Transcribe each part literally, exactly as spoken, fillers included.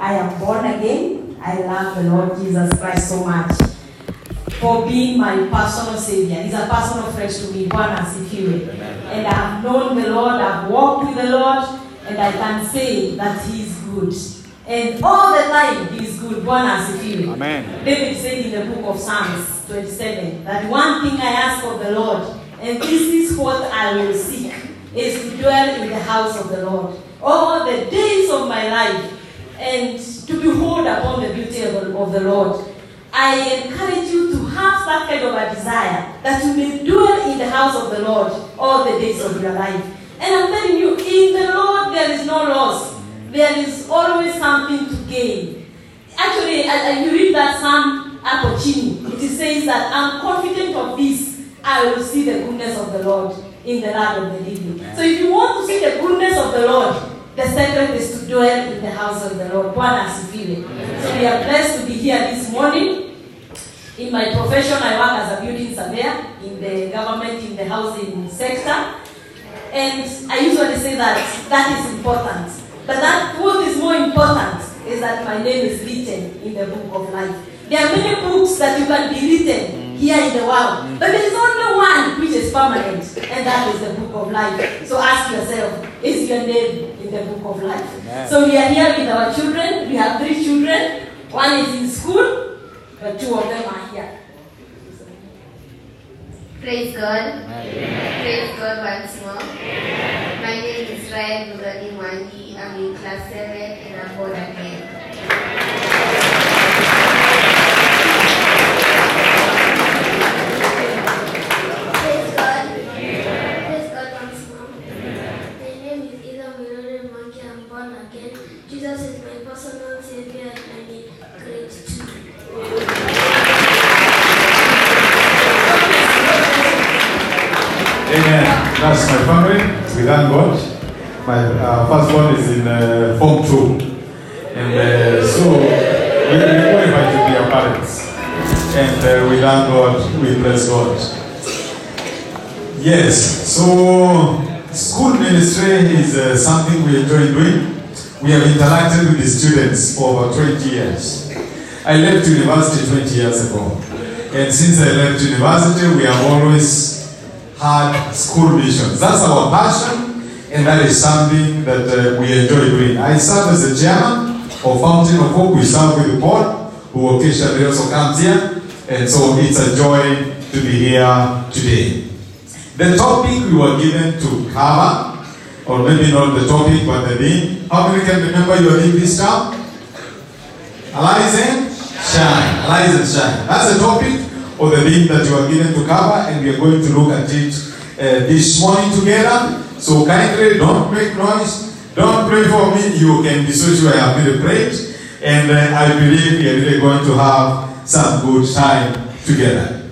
I am born again. I love the Lord Jesus Christ so much for being my personal savior. He's a personal friend to me, one as if he were. And I've known the Lord, I've walked with the Lord, and I can say that he's good. And all the time, he's good, one as if he were. Amen. David said in the book of Psalms twenty-seven, that one thing I ask of the Lord, and this is what I will seek, is to dwell in the house of the Lord all the days of my life, and to behold upon the beauty of the Lord. I encourage you to have that kind of a desire, that you may dwell in the house of the Lord all the days of your life. And I'm telling you, in the Lord there is no loss. There is always something to gain. Actually, as you read that Psalm up Chini, it says that I'm confident of this, I will see the goodness of the Lord in the land of the living. So if you want to see the goodness of the Lord, the secret is to dwell in the house of the Lord. Bwana asifiwe. So we are blessed to be here this morning. In my profession, I work as a building surveyor in the government, in the housing sector. And I usually say that that is important. But that what is more important is that my name is written in the book of life. There are many books that you can be written here in the world, but there is only one which is permanent, and that is the book of life. So ask yourself, is your name in the book of life? Amen. So we are here with our children. We have three children. One is in school, but two of them are here. Praise God. Amen. Praise God once more. Amen. My name is Ryan Mugambi. I'm in class seven and I'm born again. That's my family. We thank God. My uh, first one is in uh, Form two. And uh, so we qualify to be our parents. And uh, we thank God. We bless God. Yes, so school ministry is uh, something we enjoy doing. We have interacted with the students for about twenty years. I left university twenty years ago. And since I left university, we have always had school missions. That's our passion, and that is something that uh, we enjoy doing. I serve as the chairman of Fountain of Hope. We serve with the board, who occasionally also comes here, and so it's a joy to be here today. The topic we were given to cover, or maybe not the topic, but the name. How many can remember your name this time? Arise and shine. Arise and shine. That's the topic, or the thing that you are given to cover, and we are going to look at it uh, this morning together. So kindly don't make noise, don't pray for me, you can be so sure I have really prayed, and uh, I believe we are really going to have some good time together.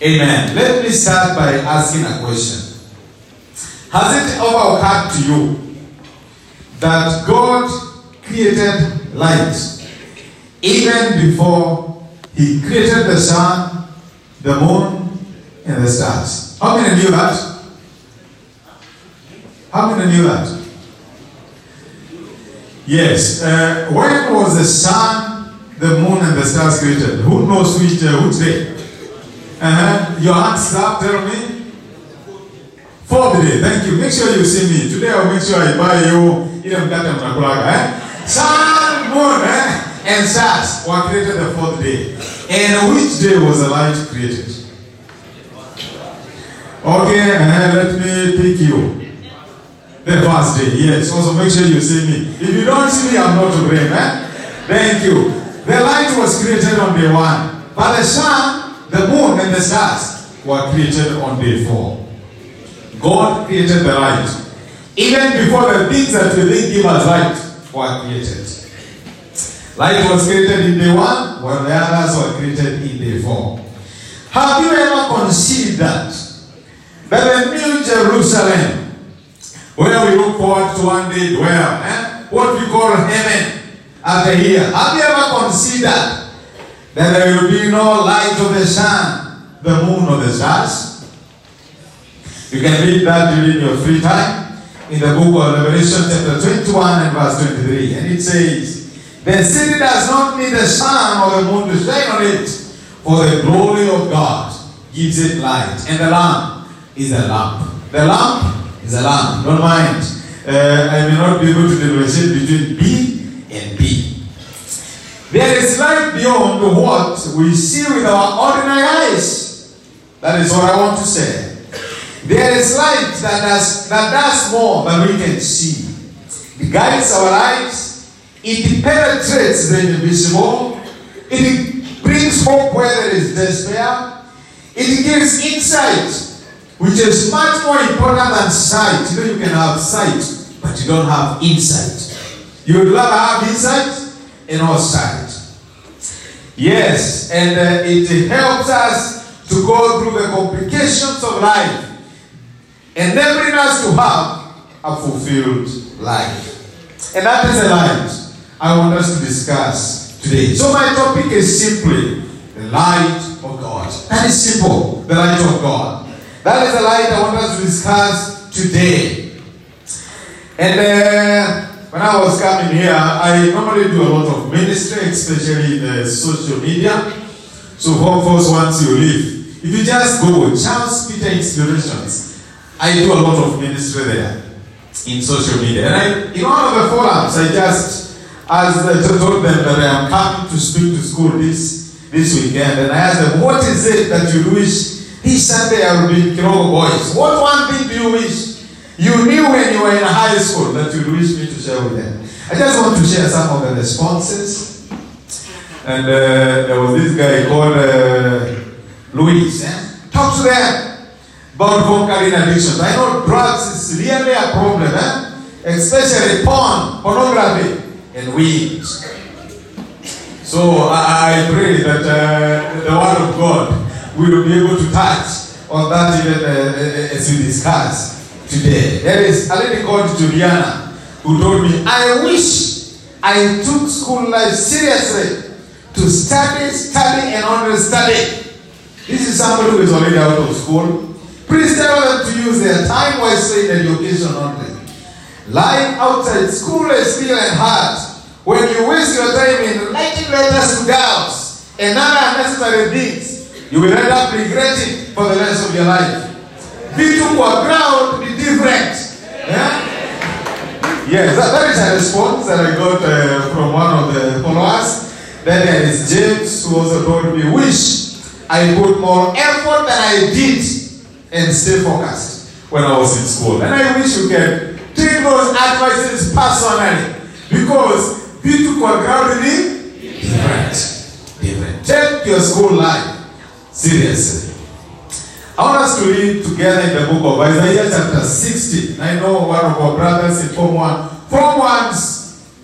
Amen. Let me start by asking a question. Has it ever occurred to you that God created light even before He created the sun, the moon, and the stars? How many knew that? How many knew that? Yes. Uh, when was the sun, the moon, and the stars created? Who knows which uh, which day? Uh-huh. Your hands up, tell me. Fourth day. Thank you. Make sure you see me. Today I'll make sure I buy you. Eh? Sun, moon, eh? And stars were created the fourth day. And which day was the light created? Okay, uh, let me pick you. The first day, yes. Also make sure you see me. If you don't see me, I'm not to blame. Eh? Thank you. The light was created on day one. But the sun, the moon, and the stars were created on day four. God created the light. Even before the things that we think give us light were created. Light was created in day one, while the others were created in day four. Have you ever considered that, that the New Jerusalem, where we look forward to one day dwell, eh? what we call heaven after here, have you ever considered that there will be no light of the sun, the moon, or the stars? You can read that during your free time in the book of Revelation chapter twenty-one and verse twenty-three, and it says, The city does not need the sun or the moon to shine on it, for the glory of God gives it light. And the lamp is a lamp. The lamp is a lamp. Don't mind. Uh, I may not be able to differentiate between B and B. There is light beyond what we see with our ordinary eyes. That is what I want to say. There is light that does, that does more than we can see. It guides our lives. It penetrates the invisible. It brings hope where there is despair. It gives insight, which is much more important than sight. You know, you can have sight, but you don't have insight. You would rather have insight and not sight. Yes, and uh, it helps us to go through the complications of life, and enabling us to have a fulfilled life. And that is the light I want us to discuss today. So my topic is simply the light of God. That is simple, the light of God. That is the light I want us to discuss today. And uh, when I was coming here, I normally do a lot of ministry, especially in the social media. So of course, once you leave, if you just go with Charles Peter Inspirations, I do a lot of ministry there in social media. And I, in one of the forums, I just as I told them that I am coming to speak to school this, this weekend. And I asked them, what is it that you wish this Sunday I will be in Kirogo Boys? What one thing do you wish you knew when you were in high school that you wish me to share with them? I just want to share some of the responses. And uh, there was this guy called uh, Luis. Eh? Talk to them about cocaine addictions. I know drugs is really a problem, eh? Especially porn, pornography, and weed. So I pray that uh, the word of God will be able to touch on that even uh, as we discuss today. There is a lady called Juliana who told me, I wish I took school life seriously to study, study, and only study. This is somebody who is already out of school. Please tell them to use their time wisely in education only. Life outside school is real and hard. When you waste your time in writing letters to girls and other unnecessary things, you will end up regretting for the rest of your life. People who are proud to be different. Yeah? Yes, that, that is a response that I got uh, from one of the followers. Then there is James, who also told me, wish I put more effort than I did and stay focused when I was in school. And I wish you can take those advices personally, because beautiful gravity different. different. Take your school life seriously. I want us to read together in the book of Isaiah chapter sixty. I know one of our brothers in Form One. Form Ones,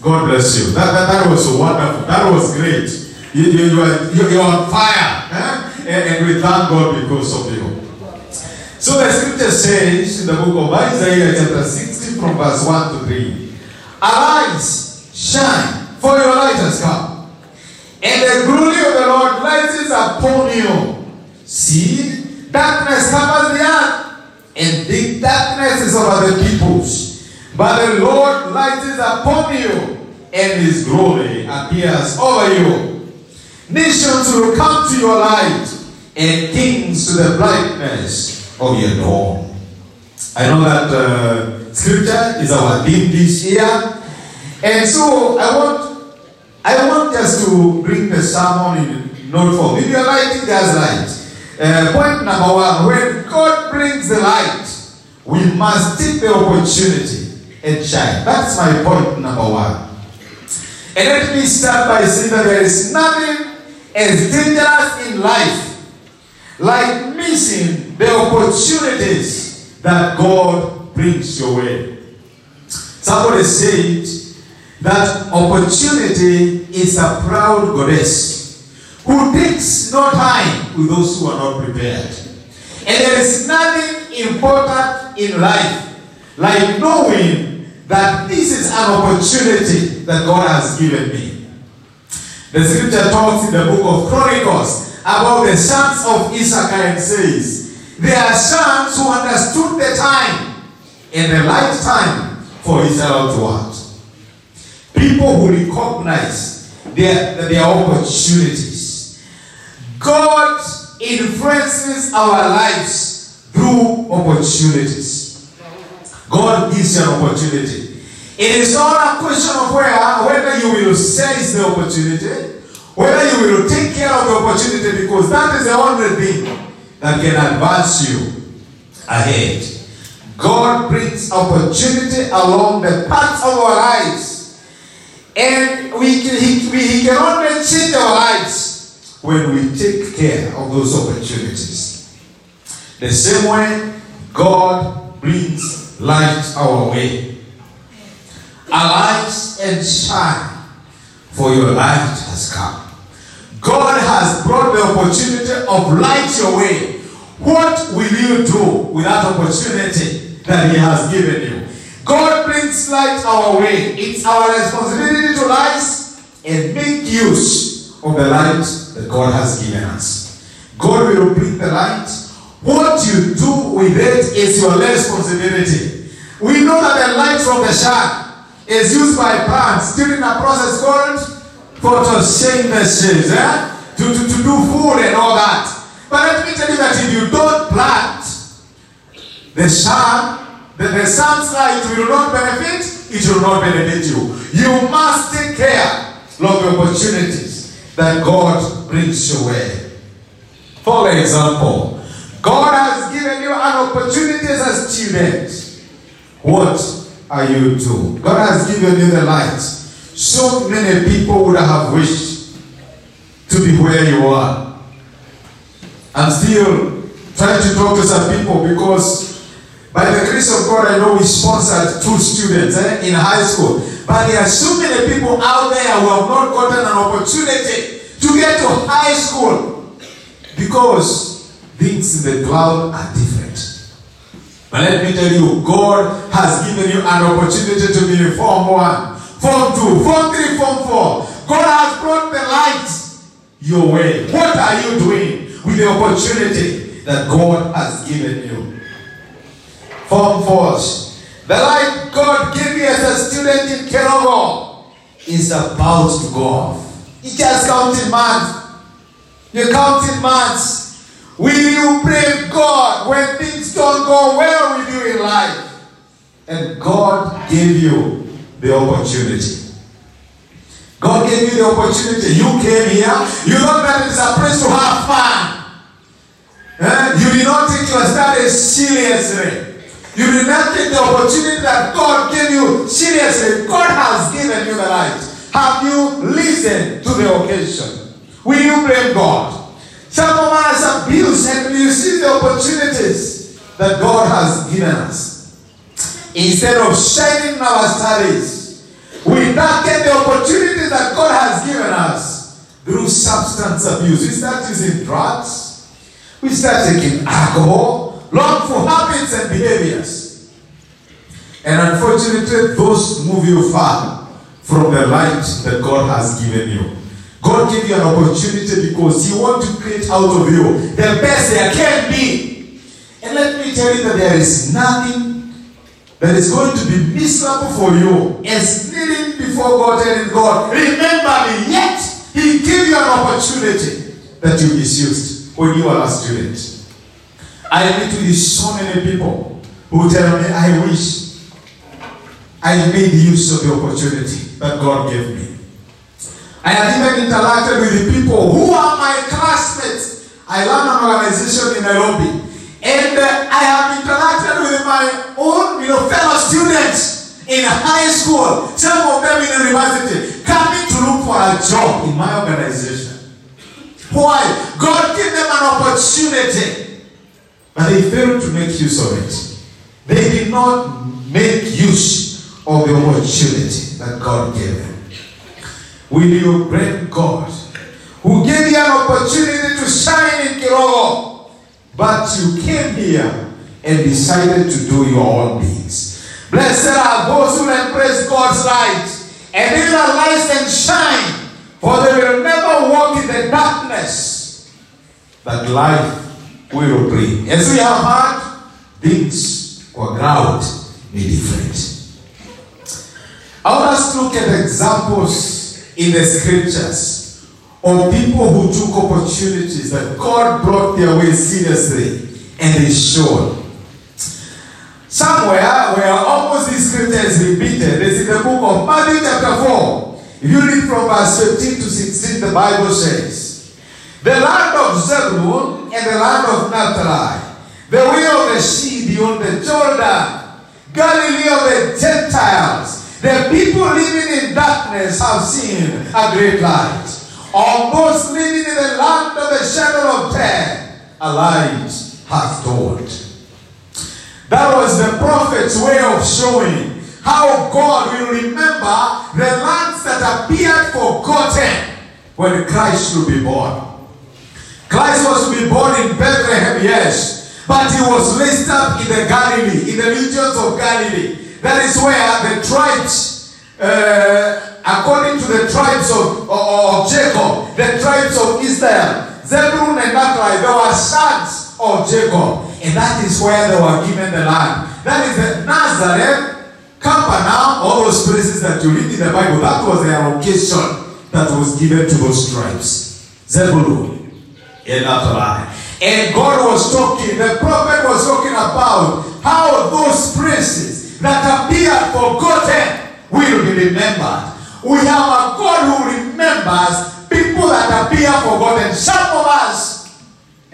God bless you. That, that, that was so wonderful. That was great. You, you, you, are, you, you are on fire. Eh? And, and we thank God because of you. So the scripture says in the book of Isaiah chapter sixty from verse one to three. Arise, shine, for your light has come, and the glory of the Lord rises upon you. See, darkness covers the earth, and thick darkness is over the peoples. But the Lord rises upon you, and his glory appears over you. Nations will come to your light, and kings to the brightness of your dawn. I know that uh, scripture is our theme this year, and so I want I want us to bring the sermon in note form. If you are lighting, there's light. Uh, point number one: when God brings the light, we must take the opportunity and shine. That's my point number one. And let me start by saying that there is nothing as dangerous in life like missing the opportunities that God brings your way. Somebody said that opportunity is a proud goddess who takes no time with those who are not prepared. And there is nothing important in life like knowing that this is an opportunity that God has given me. The scripture talks in the book of Chronicles about the sons of Ishagaki and says, they are sons who understood the time and the right time for Israel to act. people who recognize their, their opportunities. God influences our lives through opportunities. God gives you an opportunity. It is not a question of where, whether you will seize the opportunity, whether you will take care of the opportunity, because that is the only thing that can advance you ahead. God brings opportunity along the path of our lives, and we can, he, we, he can only change our lives when we take care of those opportunities. The same way God brings light our way. Arise and shine, for your light has come. God has brought the opportunity of light your way. What will you do with that opportunity that he has given you? God brings light our way. It's our responsibility to rise and make use of the light that God has given us. God will bring the light. What you do with it is your responsibility. We know that the light from the sun is used by plants during a process called photosynthesis, eh? to, to, to do food and all that. But let me tell you that if you don't plant, the sun, the, the sun's light will not benefit, it will not benefit you. You must take care of the opportunities that God brings your way. For example, God has given you an opportunity as a student. What are you to? God has given you the light. So many people would have wished to be where you are. I'm still trying to talk to some people because by the grace of God, I know we sponsored two students eh, in high school. But there are so many people out there who have not gotten an opportunity to get to high school because things in the cloud are different. But let me tell you, God has given you an opportunity to be in Form one, Form two, Form three, Form four. God has brought the light your way. What are you doing with the opportunity that God has given you? Form force. The light God gave you as a student in Kirogo is about to go off. You just counted months. You counted months. Will you brave God when things don't go well with you in life? And God gave you the opportunity. God gave you the opportunity. You came here. You know that it's a place to have fun. Eh? You did not take your studies seriously. You did not take the opportunity that God gave you seriously. God has given you the light. Have you listened to the occasion? Will you blame God? Some of us abuse and we see the opportunities that God has given us. Instead of shining our studies, we target the opportunities that God has given us through substance abuse. We start using drugs. We start taking alcohol, lawful habits and behaviors. And unfortunately, those move you far from the light that God has given you. God gave you an opportunity because he wants to create out of you the best there can be. And let me tell you that there is nothing that is going to be miserable for you as kneeling before God and in God. Remember me, yet he gave you an opportunity that you misused when you were a student. I meet with so many people who tell me, I wish I made use of the opportunity that God gave me. I have even interacted with people who are my classmates. I run an organization in Nairobi. And uh, I have interacted with my own you know, fellow students in high school, some of them in university, coming to look for a job in my organization. Why? God gave them an opportunity, but they failed to make use of it. They did not make use of the opportunity that God gave them. Will you blame God, who gave you an opportunity to shine in Kirogo? But you came here and decided to do your own things. Blessed are those who embrace God's light and they rise and shine, for they will never walk in the darkness that life will bring. As we have heard, things were ground be different. I want us to look at examples in the scriptures of people who took opportunities that God brought their way seriously and they showed. Somewhere where almost this scripture is repeated, it's in the book of Matthew chapter four. If you read from verse fifteen to sixteen, the Bible says, the land of Zebulun and the land of Naphtali, the way of the sea beyond the Jordan, Galilee of the Gentiles, the people living in darkness have seen a great light. On those living in the land of the shadow of death, a light hath dawned. That was the prophet's way of showing how God will remember the lands that appeared forgotten when Christ should be born. Christ was to be born in Bethlehem, yes, but he was raised up in the Galilee, in the regions of Galilee. That is where the tribes, uh, according to the tribes of, of Jacob, the tribes of Israel, Zebulun and Naphtali, they were sons of Jacob. And that is where they were given the land. That is the Nazareth, Capernaum, all those places that you read in the Bible. That was their location that was given to those tribes. Zebulun and Naphtali. And God was talking, the prophet was talking about how those places that appear forgotten will be remembered. We have a God who remembers people that appear forgotten. Some of us.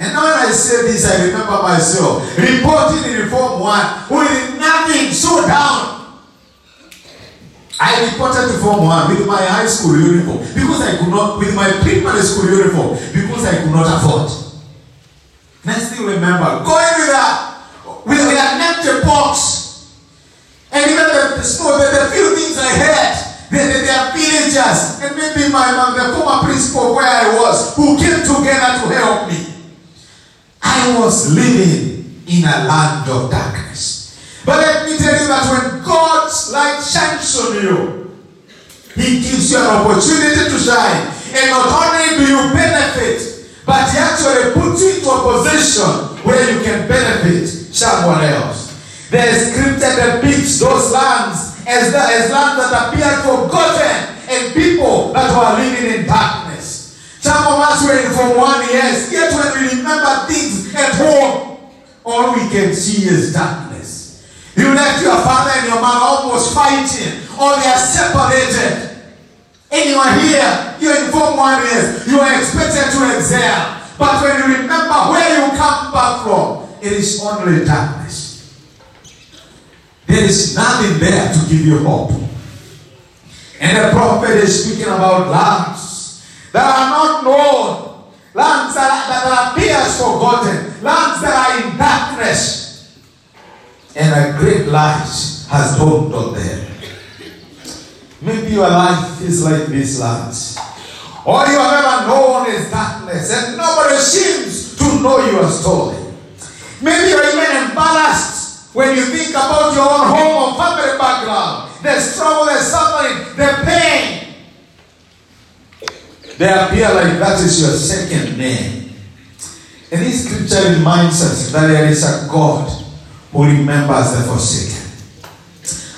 And now when I say this, I remember myself reporting in Reform one with nothing, so down. I reported to Form one with my high school uniform because I could not, with my primary school uniform because I could not afford. And I still remember going with a with an empty box, and even the small, the, the few things I had. They, they, they are villagers, and maybe my the former principal where I was, who came together to help me. I was living in a land of darkness. But let me tell you that when God's light shines on you, he gives you an opportunity to shine. And not only do you benefit, but he actually puts you into a position where you can benefit someone else. The scripture depicts those lands as, the, as lands that appeared forgotten and people that were living in darkness. Some of us were in for one year, yet when we remember things at home, all we can see is darkness. You left your father and your mother almost fighting, or they are separated. And you are here, you're in for one year, you are expected to excel. But when you remember where you come back from, it is only darkness. There is nothing there to give you hope. And the prophet is speaking about lands that are not known, lands that, that appear forgotten, lands that are in darkness, and a great light has dawned on them. Maybe your life is like these lands. All you have ever known is darkness, and nobody seems to know your story. Maybe you're even embarrassed when you think about your own home or family background, the struggle, the suffering, the pain. They appear like that is your second name. And this scripture reminds us that there is a God who remembers the forsaken.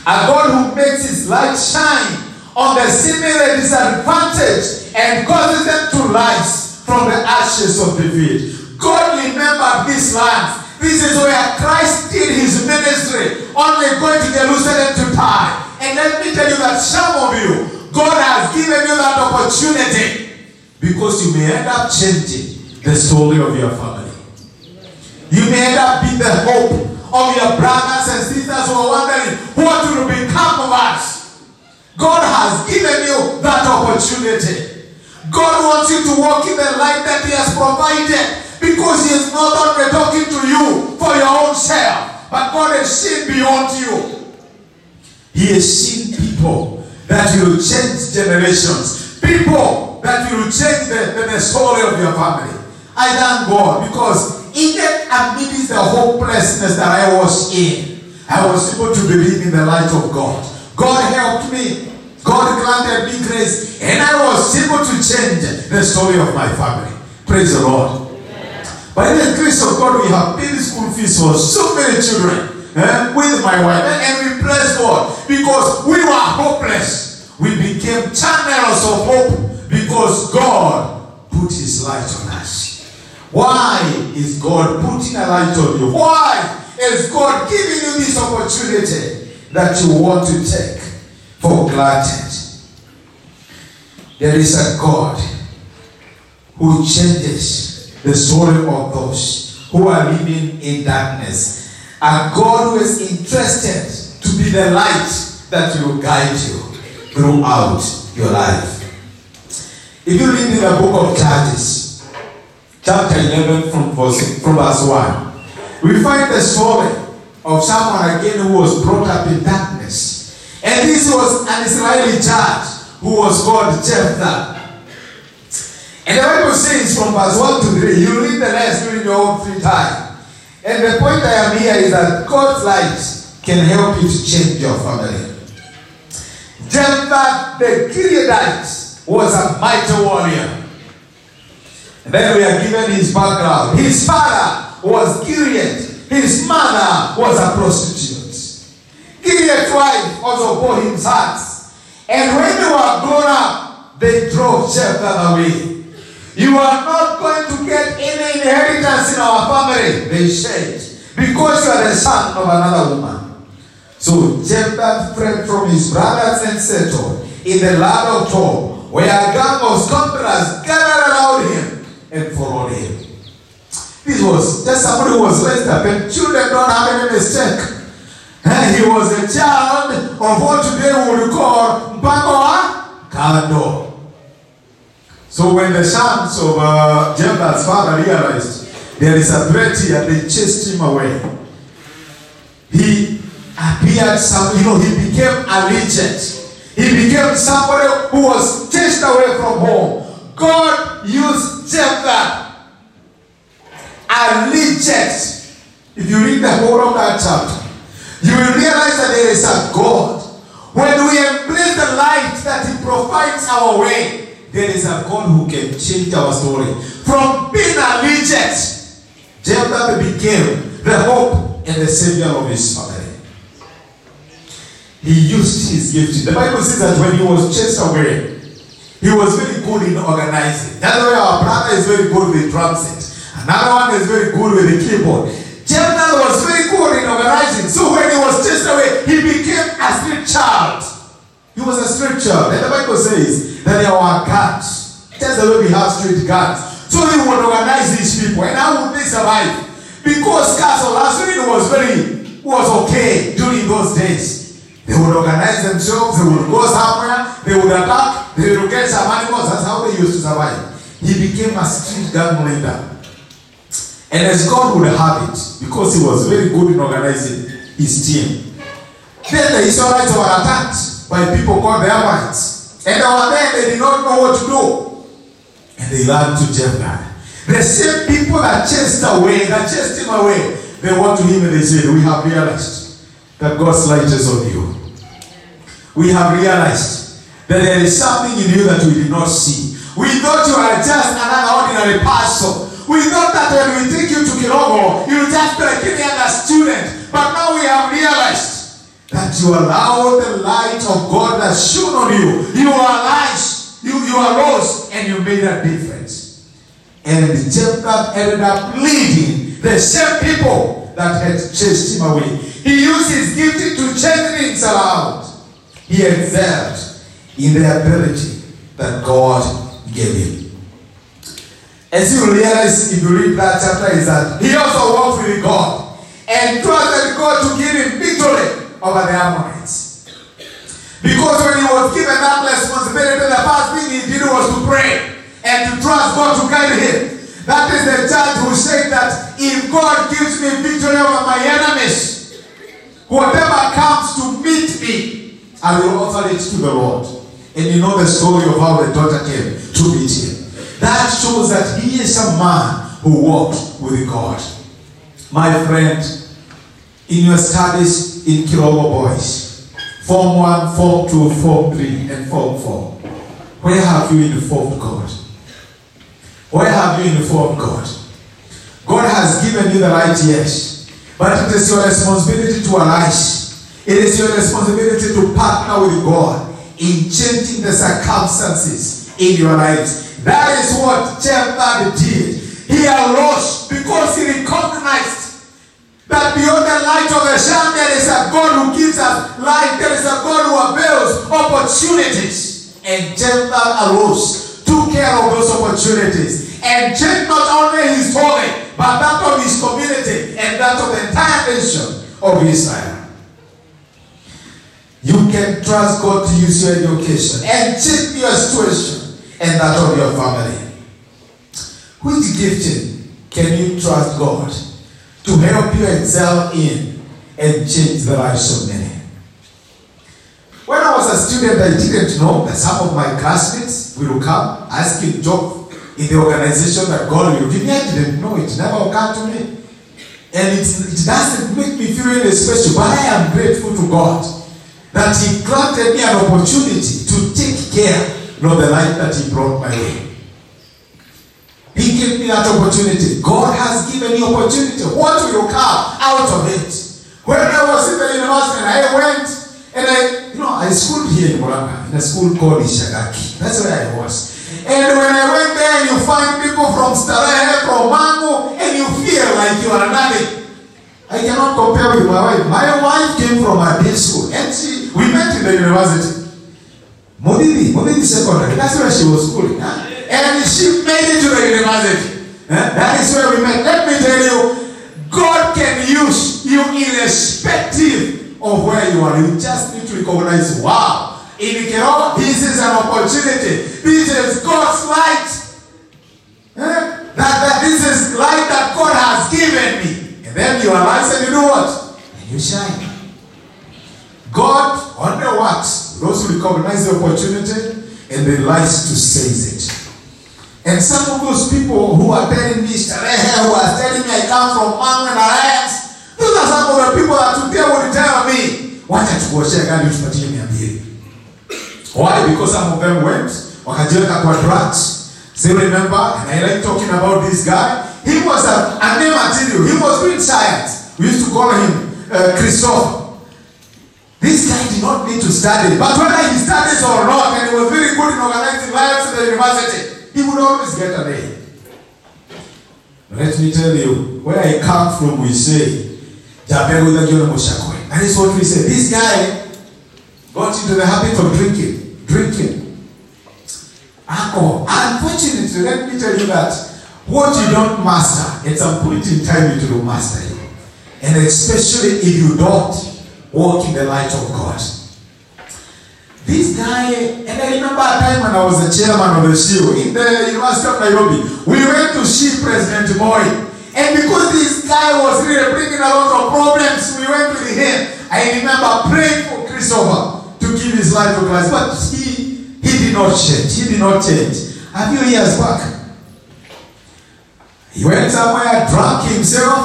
A God who makes his light shine on the seemingly disadvantaged and causes them to rise from the ashes of defeat. God remembered this land. This is where Christ did his ministry, only going to Jerusalem to die. And let me tell you that some of you, God has given you that opportunity because you may end up changing the story of your family. You may end up being the hope of your brothers and sisters who are wondering what will become of us. God has given you that opportunity. God wants you to walk in the light that he has provided because he is not only talking to you for your own self, but God is seen beyond you. He is seeing people that you will change generations. People that you will change the, the story of your family. I thank God because even amidst the hopelessness that I was in, I was able to believe in the light of God. God helped me. God granted me grace. And I was able to change the story of my family. Praise the Lord. By the grace of God, we have paid school fees for so many children. Eh? With my wife. And we praised, God, because we were hopeless. We became channels of hope because God put his light on us. Why is God putting a light on you? Why is God giving you this opportunity that you want to take for granted? There is a God who changes the story of those who are living in darkness. A God who is interested to be the light that will guide you throughout your life. If you read in the book of Judges, chapter eleven from verse, from verse one, we find the story of someone again who was brought up in darkness. And this was an Israeli judge who was called Jephthah. And the Bible says from verse one to three, you read the rest during your own free time. And the point I am here is that God's light can help you to change your family. Jephthah the Gileadite was a mighty warrior. And then we are given his background. His father was Gilead. His mother was a prostitute. Gilead's wife also bore him sons. And when they were grown up, they drove Jephthah away. You are not going to get any inheritance in our family, they said, because you are the son of another woman. So Jephthah fled from his brothers and settled in the land of Tob, where a gang of scoffers gathered around him and followed him. This was just somebody who was raised up, and children don't have any mistake. And he was a child of what today we would call Mpango Kando. So when the sons of uh, Jephthah's father realized there is a threat here, they chased him away. He appeared, some, you know, he became a legend. He became somebody who was chased away from home. God used Jephthah, a legend. If you read the whole of that chapter, you will realize that there is a God. When we embrace the light that he provides our way, there is a God who can change our story. From being a legend, Jephthah became the hope and the savior of his family. He used his gift. The Bible says that when he was chased away, he was very good in organizing. That's why our brother is very good with drum set. Another one is very good with the keyboard. Jephthah was very good in organizing. So when he was chased away, he became a street child. He was a street child. And the Bible says that there were guards. That's the way we have street guards. So he would organize these people. And how would they survive? Because Castle Aswin was very, was okay during those days. They would organize themselves. They would go somewhere. They would attack. They would get some animals. That's how they used to survive. He became a street gang leader. And as God would have it, because he was very good in organizing his team, then the Israelites were attacked by people called the Ammonites. And our men, they did not know what to do. And they ran to Jephthah. The same people that chased away, that chased him away, they went to him and they said, we have realized that God's light is on you. We have realized that there is something in you that we did not see. We thought you were just another ordinary person. We thought that when we take you to Kirogo, you were just like any other student. But now we have realized that you allow the light of God that shone on you. You are light. You, you are rose, and you made a difference. And Jephthah ended up leading the same people that had chased him away. He used his gifting to change things around. He excelled in the ability that God gave him. As you realize, if you read that chapter, is that he also walked with God and trusted God to give him victory over the Ammonites. Because when he was given that responsibility, the first thing he did was to pray and to trust God to guide him. That is the judge who said that if God gives me victory over my enemies, whatever comes to meet me, I will offer it to the Lord. And you know the story of how the daughter came to meet him. That shows that he is a man who walked with God. My friend, in your studies in Kirogo Boys, Form one, Form two, Form three, and Form four, where have you informed God? Where have you informed God? God has given you the right, yes, but it is your responsibility to arise It is your responsibility to partner with God in changing the circumstances in your lives. That is what Jephthah did. He arose because he recognized that beyond the light of the sham, there is a God who gives us light. There is a God who avails opportunities. And Jephthah arose, took care of those opportunities, and changed not only his calling, but that of his community and that of the entire nation of Israel. You can trust God to use your education and change your situation and that of your family. Which gifting can you trust God to help you excel in and change the lives of many? When I was a student, I didn't know that some of my classmates will come asking job in the organization that God will give me. I didn't know it. Never occurred to me. And it, it doesn't make me feel really special, but I am grateful to God that he granted me an opportunity to take care of the life that he brought my way. He gave me that opportunity. God has given me opportunity. What will come out of it? When I was in the university, I went and I, you know, I schooled here in Mwakenya, in a school called Ishagaki. That's where I was. And when I went there, you find people from Starele, from Mango, and you feel like you are nothing. I cannot compare with my wife. My wife came from a day school, and she, we met in the university. Modidi, Modidi Secondary, that's where she was schooling. Huh? And she made it to the university. Huh? That is where we met. Let me tell you, God can use you irrespective of where you are. You just need to recognize, wow, in Kirogo, this is an opportunity. This is God's light. Huh? That, that this is light that God has given me. Then you arise and you do what? And you shine. God only works those who recognize the opportunity and they like to seize it. And some of those people who are telling me, who are telling me I come from Mango and Alliance, those are some of the people that today will tell me, why don't you go share God with me? Why? Because some of them went, wakajiweka kwa drugs. They remember, and I like talking about this guy. He was a, a name material. He was doing science. We used to call him uh, Christopher. This guy did not need to study. But whether he studies or not, and he was very good in organizing lives in the university, he would always get an A. Let me tell you, where I come from, we say, that is what we say. This guy got into the habit of drinking. Drinking. Alcohol. Unfortunately, let me tell you that what you don't master, at some point in time you will master it. And especially if you don't walk in the light of God. This guy, and I remember a time when I was the chairman of the S H I U in the University of Nairobi. We went to see President Moi. And because this guy was really bringing a lot of problems, we went with him. I remember praying for Christopher to give his life to Christ. But he, he did not change. He did not change. A few years back, he went somewhere, drank himself.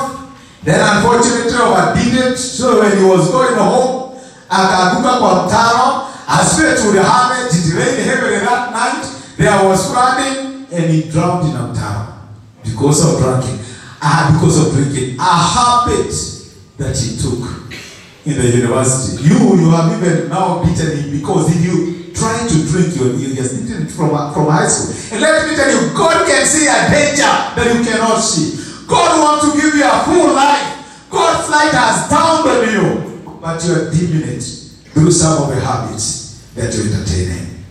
Then unfortunately overdid it. So when he was going home, akaanguka kwa mtaro, aspetu to the hammer, it rained heavily that night. There was flooding, and he drowned in a mtaro because of drinking. Ah, because of drinking, a habit that he took in the university. You, you have even now beaten him because if you try to drink, you you just didn't from from high school. And let me tell you, God can see a danger that you cannot see. God wants to give you a full life. God's light has dawned on you, but you are dimming it through some of the habits that you entertain.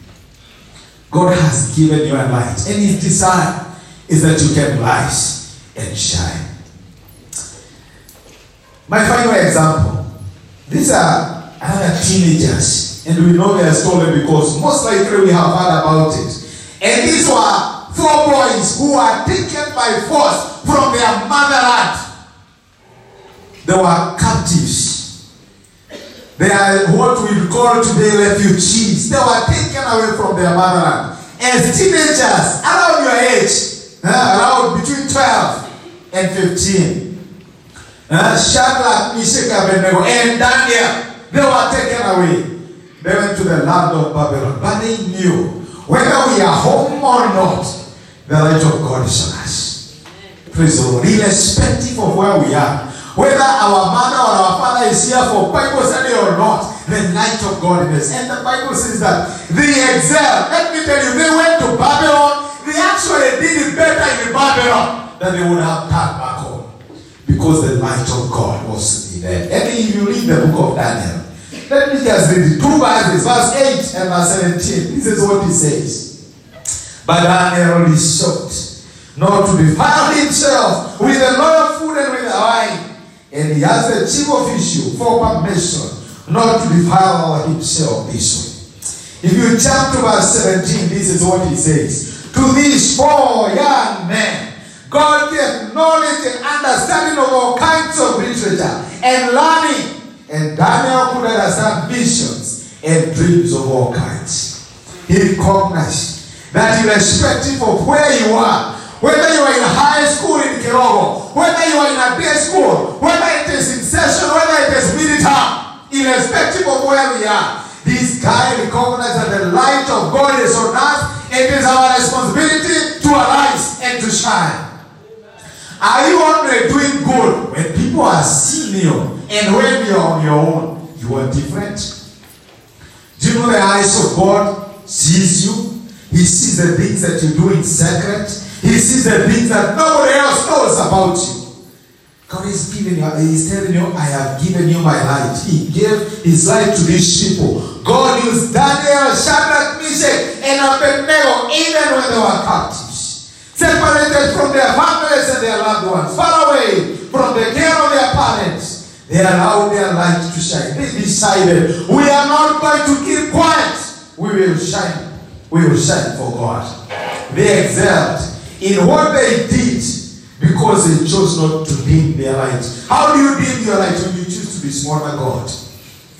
God has given you a light, and His desire is that you can rise and shine. My final example. These are other teenagers, and we know they are stolen because most likely we have heard about it. And these were four boys who were taken by force from their motherland. They were captives. They are what we call today refugees. They were taken away from their motherland. As teenagers, around your age, around between twelve and fifteen, Uh, Shadrach, Meshach, Abednego, and Daniel, they were taken away. They went to the land of Babylon, but they knew whether we are home or not, the light of God is on us. Praise the Lord. Irrespective of where we are, Whether our mother or our father is here for Bible study or not, the light of God is. And the Bible says that they excel. Let me tell you, they went to Babylon. They actually did it better in Babylon than they would have done back home, because the light of God was in there. And if you read the book of Daniel, let me just read two verses, verse eight and verse seventeen. This is what he says. But Daniel is shocked, not to defile himself with a lot of food and with wine. And he asked the chief of issue for permission not to defile himself this way. If you jump to verse seventeen, this is what he says. To these four young men, God gave knowledge and understanding of all kinds of literature and learning. And Daniel could understand visions and dreams of all kinds. He recognized that irrespective of where you are, whether you are in high school in Kirogo, whether you are in a day school, whether it is in session, whether it is military, irrespective of where we are, this guy recognized that the light of God is on us. It is our responsibility to arise and to shine. Are you already doing good? When people are seeing you, and when you're on your own, you are different. Do you know the eyes of God sees you? He sees the things that you do in secret. He sees the things that nobody else knows about you. God is giving you, he's telling you, I have given you my light. He gave his light to these people. God used Daniel, Shadrach, Meshach, and Abednego, even when they were captives, separated from their families and their loved ones, far away from the care of their parents. They allowed their light to shine. They decided, we are not going to keep quiet. We will shine. We will shine for God. They excelled in what they did because they chose not to dim their light. How do you dim your light when you choose to be small than God?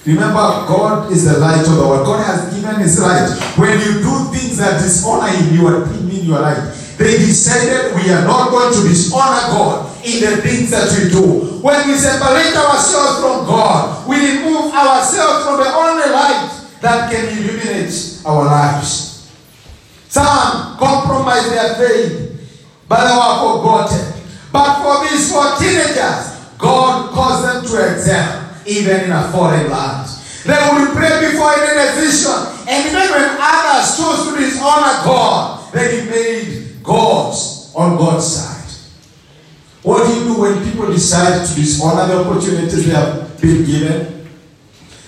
Remember, God is the light of the world. God has given his light. When you do things that dishonor him, you are dimming your light. They decided we are not going to dishonor God in the things that we do. When we separate ourselves from God, we remove ourselves from the only light that can illuminate our lives. Some compromised their faith, but they were forgotten. But for these four teenagers, God caused them to excel, even in a foreign land. They would pray before any decision, and even when others chose to dishonor God, they remained God's, on God's side. What do you do when people decide to dishonor the opportunities they have been given?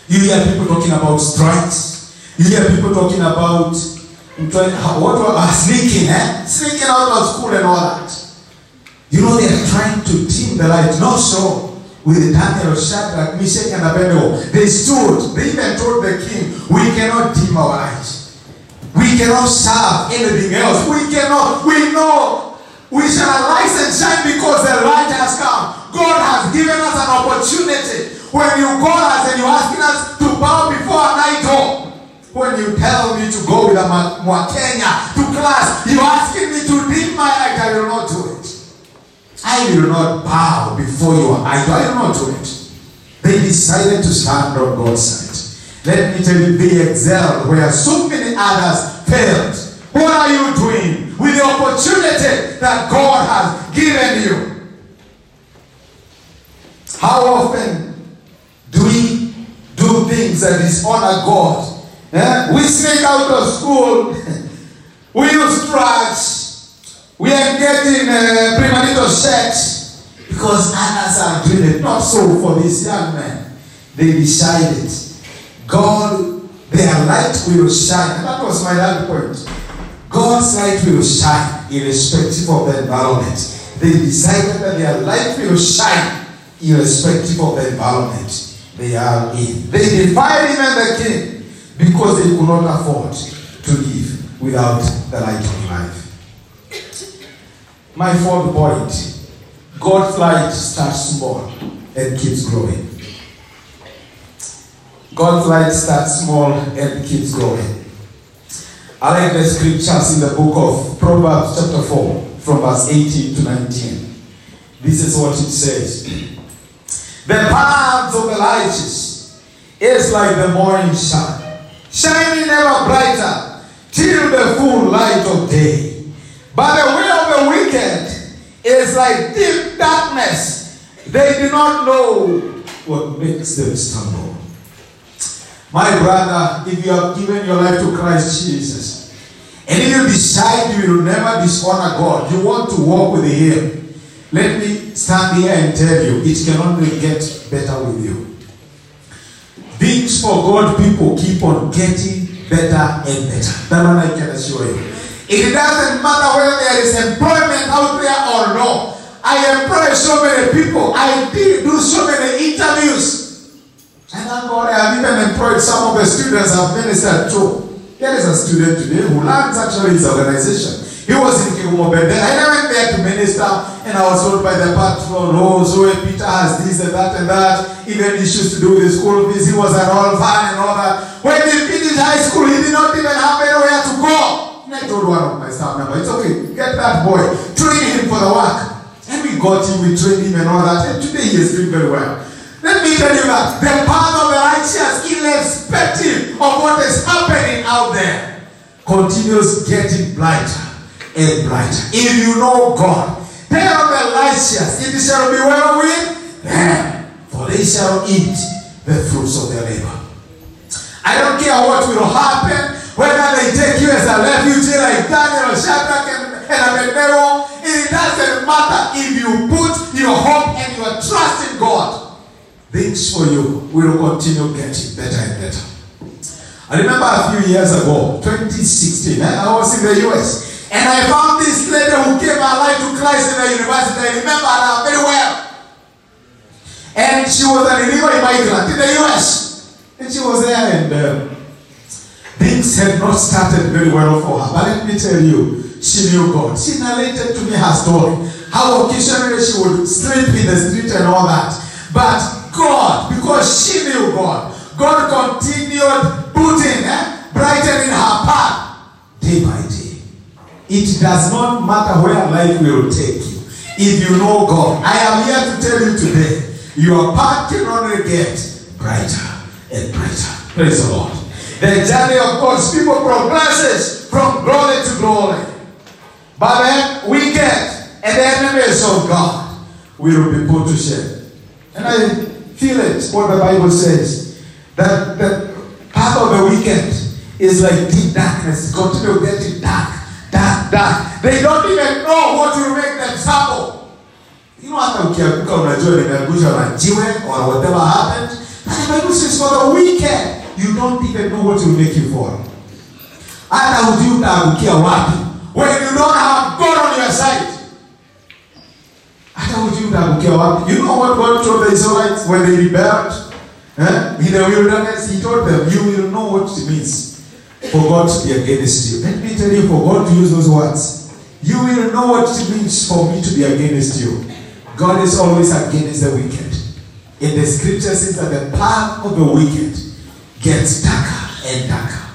You hear people talking about strikes. You hear people talking about what uh, sneaking, eh? Sneaking out of school and all that. You know they are trying to dim the light. Not so with Daniel, Shadrach, Meshach, and Abednego. They stood. They even told the king, "We cannot dim our light. We cannot serve anything else. We cannot, we know. We shall arise and shine because the light has come." God has given us an opportunity. When you call us and you're asking us to bow before an idol, when you tell me to go with a Mwakenya to class, you're asking me to dim my light. I will not do it. I will not bow before your idol. I will not do it. They decided to stand on God's side. Let me tell you, they excelled where so many others failed. What are you doing with the opportunity that God has given you? How often do we do things that dishonor God? Eh? We sneak out of school. We use drugs. We engage in uh, premarital sex because others are doing it. Not so for these young men. They decided God, their light will shine. That was my last point. God's light will shine irrespective of the environment. They decided that their light will shine irrespective of the environment they are in. They defied even the king because they could not afford to live without the light of life. My fourth point, God's light starts small and keeps growing. God's light starts small and keeps growing. I like the scriptures in the book of Proverbs chapter four from verse eighteen to nineteen. This is what it says. The path of the righteous is like the morning sun, shining ever brighter till the full light of day. But the way of the wicked is like deep darkness. They They do not know what makes them stumble. My brother, if you have given your life to Christ Jesus, and if you decide you will never dishonor God, you want to walk with Him, let me stand here and tell you, it can only get better with you. Things for God people keep on getting better and better. That one I can assure you. It doesn't matter whether there is employment out there or not. I employ so many people. I did do so many interviews. And thank God I have even employed some of the students I've ministered to. There is a student today who learns actually his organization. He was in Kirogo Boys. Then I went there to minister, and I was told by the patron, oh, Zoe Peter has this and that and that, even issues to do with his school fees. He was an orphan and all that. When he finished high school, he did not even have anywhere to go. And I told one of my staff members, it's okay, get that boy, train him for the work. And we got him, we trained him and all that. And today he is doing very well. Let me tell you that the path of the righteous, irrespective of what is happening out there, continues getting brighter and brighter. If you know God, they are the righteous. It shall be well with them, for they shall eat the fruits of their labor. I don't care what will happen, whether they take you as a refugee like Daniel, Shadrach, and, and Abednego. It doesn't matter. If you put your hope and your trust in God, things for you will continue getting better and better. I remember a few years ago, twenty sixteen, I was in the U S, and I found this lady who gave her life to Christ in the university. I remember her very well. And she was a believer in migrant in the U S. And she was there, and uh, things had not started very well for her. But let me tell you, she knew God. She narrated to me her story, how occasionally she would sleep in the street and all that. But God, because she knew God, God continued putting, eh, brightening her path day by day. It does not matter where life will take you. If you know God, I am here to tell you today, your path can only get brighter and brighter. Praise the Lord. The journey of God's people progresses from glory to glory. But then we get, and the enemies of God will be put to shame. And I feel it, what the Bible says, that the path of the wicked is like deep darkness, continue getting dark, dark, dark. They don't even know what will make them stumble. You know what I'm talking about, or whatever happened. And the Bible says, for the wicked, you don't even know what will make you fall. When you don't have God on your side. I told you that, okay, well, you know what God told the Israelites when they rebelled? Eh? In the wilderness, He told them, you will know what it means for God to be against you. Let me tell you, for God to use those words, you will know what it means for me to be against you. God is always against the wicked. In the scripture says that the path of the wicked gets darker and darker.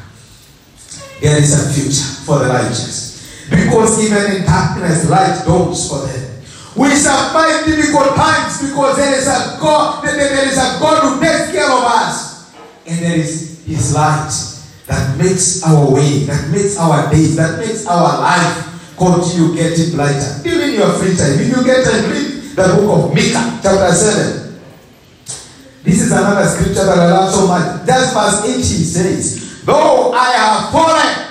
There is a future for the righteous. Because even in darkness, light dawns for them. We survive difficult times because there is a God, there is a God who takes care of us. And there is His light that makes our way, that makes our days, that makes our life continue getting brighter. Even your free time, if you get and read the book of Micah, chapter seven. This is another scripture that I love so much. That's verse eighteen says, though I have fallen,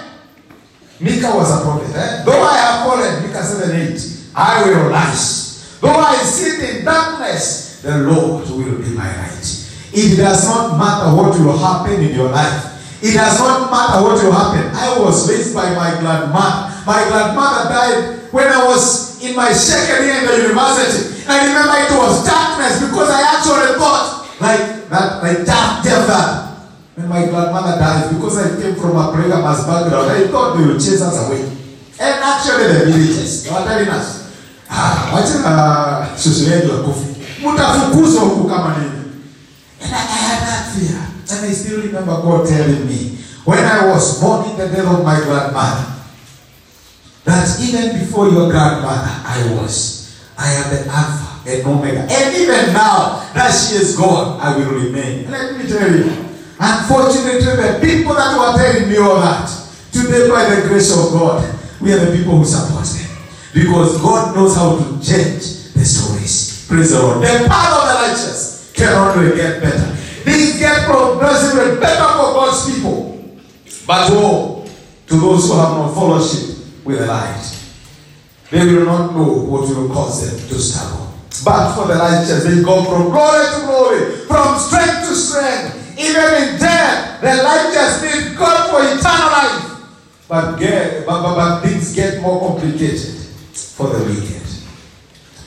Micah was a prophet. Eh? Though I have fallen, Micah seven eight, I will rise. Though I sit in darkness, the Lord will be my light. It does not matter what will happen in your life. It does not matter what will happen. I was raised by my grandmother. My grandmother died when I was in my second year in the university. I remember it was darkness because I actually thought like that, like that, death, that. When my grandmother died, because I came from a prayer mass background, I thought they would chase us away. And actually the villagers, they were telling us, ah, wachana susu yetu akufi. Mutafukuzwa huku kama nini. And I had that fear. And I still remember God telling me, when I was born in the day of my grandmother, that even before your grandmother I was, I am the Alpha and Omega. And even now that she is gone, I will remain. Let me tell you, unfortunately, the people that were telling me all that, today by the grace of God, we are the people who support them. Because God knows how to change the stories. Praise the Lord. The path of the righteous cannot really get better. These get progressively better for God's people. But woe to those who have no fellowship with the light. They will not know what will cause them to stumble. But for the righteous, they go from glory to glory, from strength to strength. Even in death, the righteous need God for eternal life. But, get, but, but, but things get more complicated for the wicked.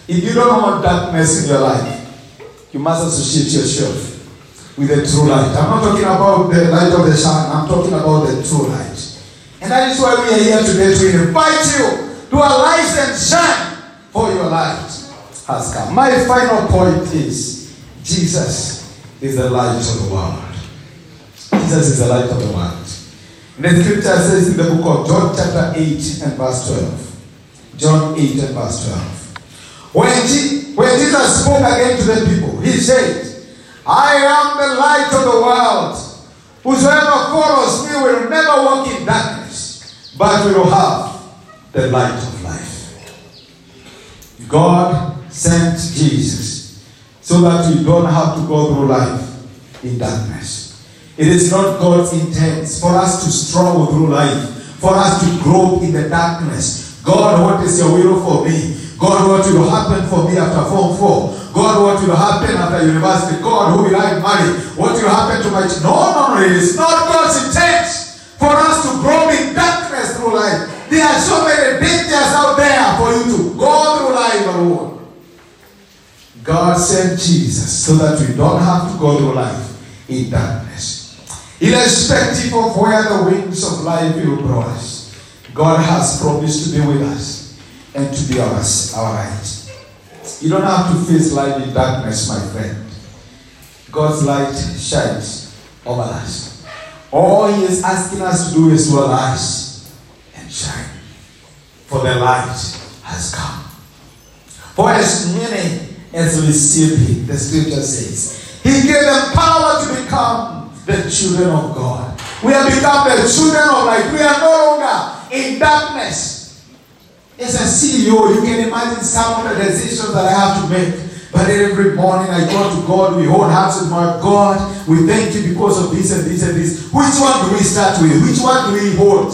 If you don't want darkness in your life, you must associate yourself with the true light. I'm not talking about the light of the sun. I'm talking about the true light. And that is why we are here today to invite you to arise and shine, for your light has come. My final point is, Jesus is the light of the world. Jesus is the light of the world. And the scripture says in the book of John chapter eight and verse twelve. John eight and verse twelve. When, G- when Jesus spoke again to the people, he said, I am the light of the world. Whosoever follows me will never walk in darkness, but will have the light of life. God sent Jesus so that we don't have to go through life in darkness. It is not God's intent for us to struggle through life, for us to grope in the darkness. God, what is your will for me? God, what will happen for me after Form four? God, what will happen after university? God, who will I marry? What will happen to my children? No, no, no, it is not God's intent for us to grope in darkness through life. There are so many dangers out there for you to go through life alone. God sent Jesus so that we don't have to go through life in darkness. Irrespective of where the winds of life will blow us, God has promised to be with us and to be ours, our light. You don't have to face life in darkness, my friend. God's light shines over us. All He is asking us to do is to arise. Shine, for the light has come. For as many as receive Him, the scripture says, He gave them power to become the children of God. We have become the children of light. We are no longer in darkness. As a C E O, you can imagine some of the decisions that I have to make. But every morning I go to God, we hold hands with my God, we thank you because of this and this and this. Which one do we start with? Which one do we hold?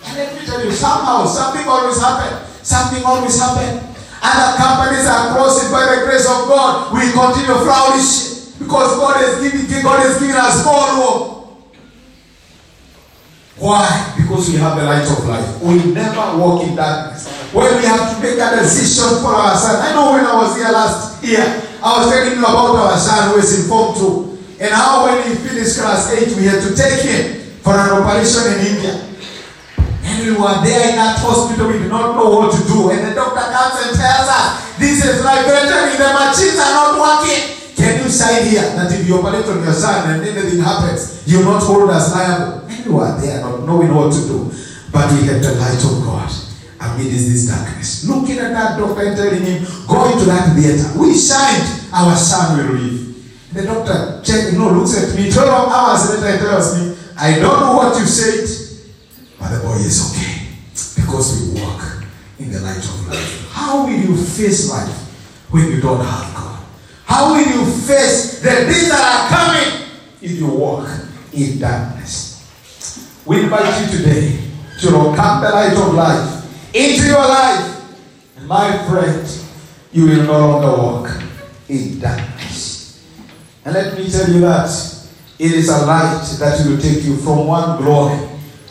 And let me tell you, somehow, something always happened. Something always happened. Other companies are crossing by the grace of God. We continue flourishing because God is giving, God is giving us more room. Why? Because we have the light of life. We never walk in darkness. When we have to make a decision for our son. I know when I was here last year, I was telling you about our son who is in Form two. And how when he finished class eight, we had to take him for an operation in India. And we were there in that hospital, we did not know what to do. And the doctor comes and tells us, this is liberatory, the machines are not working. Can you sign here that if you operate on your son and anything happens, you will not hold us liable? And we were there not knowing what to do. But we had the light of God amid this darkness. Looking at that doctor and telling him, go into that theater. We shined, our son will live. The doctor checked, no, looks at me. twelve hours later, he tells me, I don't know what you said. But the boy is okay because we walk in the light of life. How will you face life when you don't have God? How will you face the things that are coming if you walk in darkness? We invite you today to come the light of life into your life. And my friend, you will no longer walk in darkness. And let me tell you that it is a light that will take you from one glory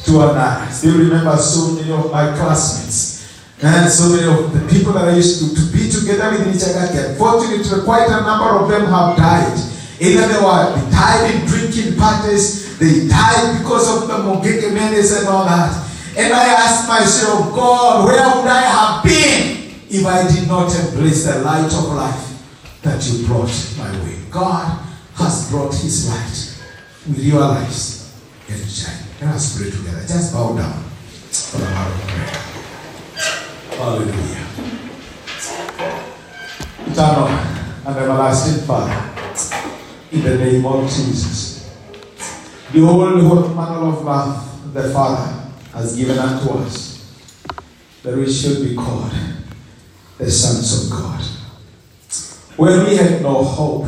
to another. I still remember so many of my classmates and so many of the people that I used to, to be together with in Ishagaki. Unfortunately, quite a number of them have died. Either they were they died in drinking parties, they died because of the Mwakenya menace and all that. And I asked myself, God, where would I have been if I did not embrace the light of life that you brought my way? God has brought His light with your lives and shine. Let us pray together. Just bow down for the hour of prayer. Hallelujah. Eternal and everlasting Father, in the name of Jesus, behold what manner of love the Father has given unto us, that we should be called the sons of God. when we had no hope,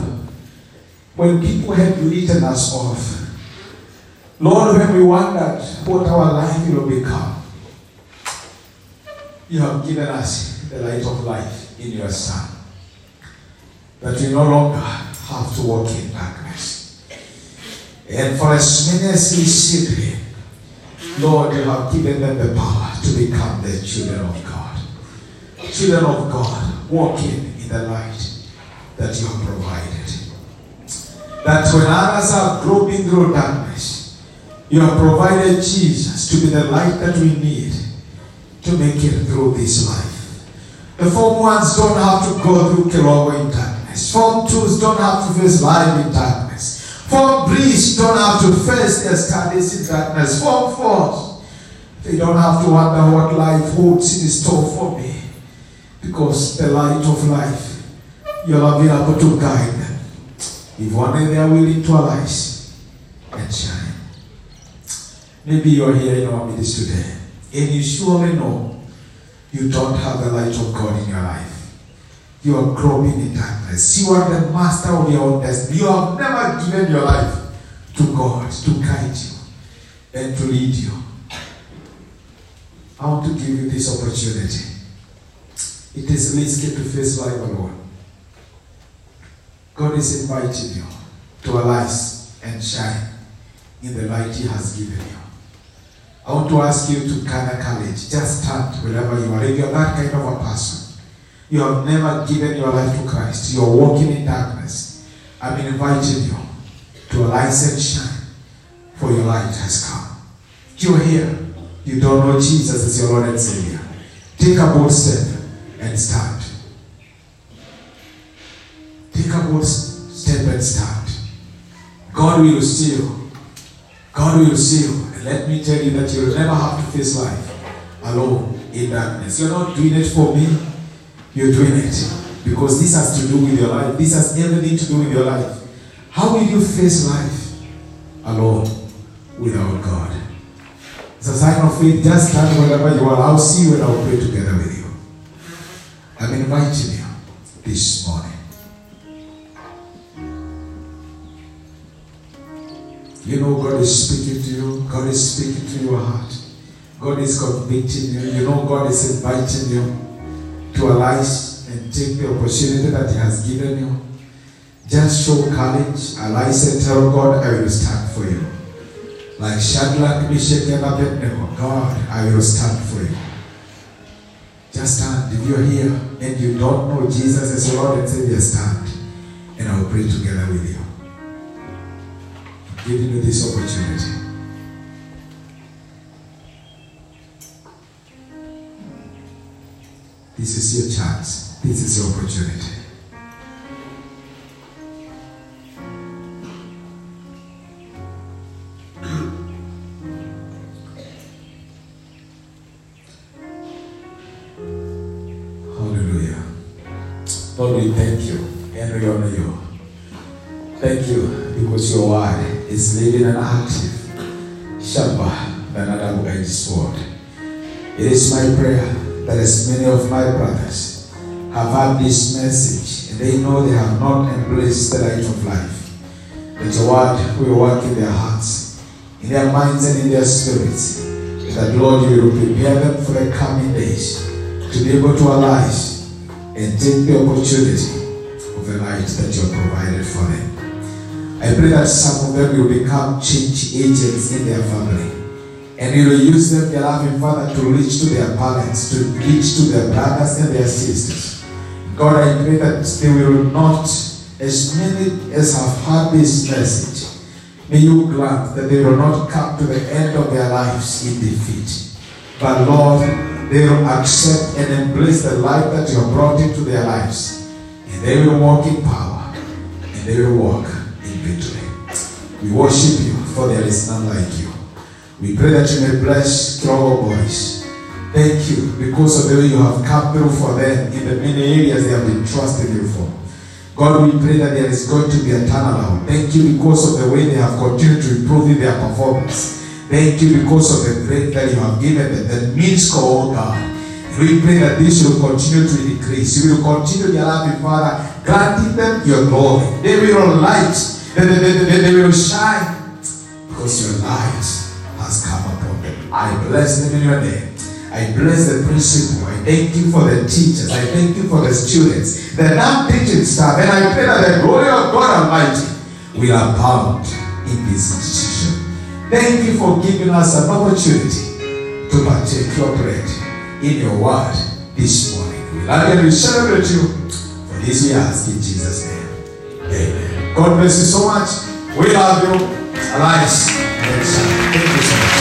when people had written us off, Lord, when we wondered what our life will become, you have given us the light of life in your Son, that we no longer have to walk in darkness. And for as many as receive Him, Lord, you have given them the power to become the children of God. Children of God, walking in the light that you have provided. That when others are groping through darkness, you have provided Jesus to be the light that we need to make it through this life. The form ones don't have to go through Kirogo in darkness. Form twos don't have to face life in darkness. Form threes don't have to face their studies in darkness. Form fours, they don't have to wonder what life holds in store for me, because the light of life, you are available to guide them, if only they are willing to arise and shine. Maybe you are here in our midst today, and you surely know you don't have the light of God in your life. You are groping in darkness. You are the master of your own destiny. You have never given your life to God to guide you and to lead you. I want to give you this opportunity. It is risky to face life alone. God is inviting you to arise and shine in the light He has given you. I want to ask you to gather courage. Just stand wherever you are. If you are that kind of a person, you have never given your life to Christ, you are walking in darkness, I've been inviting you to arise and shine, for your light has come. You are here. You don't know Jesus as your Lord and Savior. Take a bold step and stand. Take a bold step and stand. God will see you. God will see you. And let me tell you that you will never have to face life alone in darkness. You're not doing it for me. You're doing it because this has to do with your life. This has everything to do with your life. How will you face life alone without God? It's a sign of faith. Just stand wherever you are. I'll see you and I'll pray together with you. I'm inviting you this morning. You know God is speaking to you. God is speaking to your heart. God is convicting you. You know God is inviting you to arise and take the opportunity that He has given you. Just show courage. Arise and tell God, I will stand for you. Like Shadrach, Meshach, and Abednego, God, I will stand for you. Just stand. If you're here and you don't know Jesus as your Lord and Savior, stand. And I will pray together with you. Giving you this opportunity. This is your chance. This is your opportunity. Hallelujah. Lord, we thank you and we honor you. Thank you because your word is living and active, sharper than a double-edged sword. It is my prayer that as many of my brothers have heard this message and they know they have not embraced the light of life, that your word will work in their hearts, in their minds and in their spirits, that Lord, you will prepare them for the coming days to be able to arise and take the opportunity of the light that you have provided for them. I pray that some of them will become change agents in their family. And you will use them, their loving Father, to reach to their parents, to reach to their brothers and their sisters. God, I pray that they will not, as many as have heard this message, may you grant that they will not come to the end of their lives in defeat. But Lord, they will accept and embrace the light that you have brought into their lives. And they will walk in power. And they will walk. We worship you, for there is none like you. We pray that you may bless Kirogo Boys. Thank you, because of the way you have come through for them in the many areas they have been trusting you for. God, we pray that there is going to be a turnaround. Thank you because of the way they have continued to improve in their performance. Thank you because of the grace that you have given them, the means, oh God, We pray that this will continue to increase. You will continue to love you, Father, granting them your glory. They will light. They, they, they, they will shine because your light has come upon them. I bless them in your name. I bless the principal. I thank you for the teachers. I thank you for the students, the non-teaching staff. And I pray that the glory of God Almighty will abound in this institution. Thank you for giving us an opportunity to partake your bread in your word this morning. We love you and we celebrate you. For this we ask in Jesus' name. Amen. God bless you so much. We love you. Arise and shine. Thank you so much.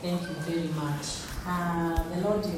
Thank you very much. Uh, the Lord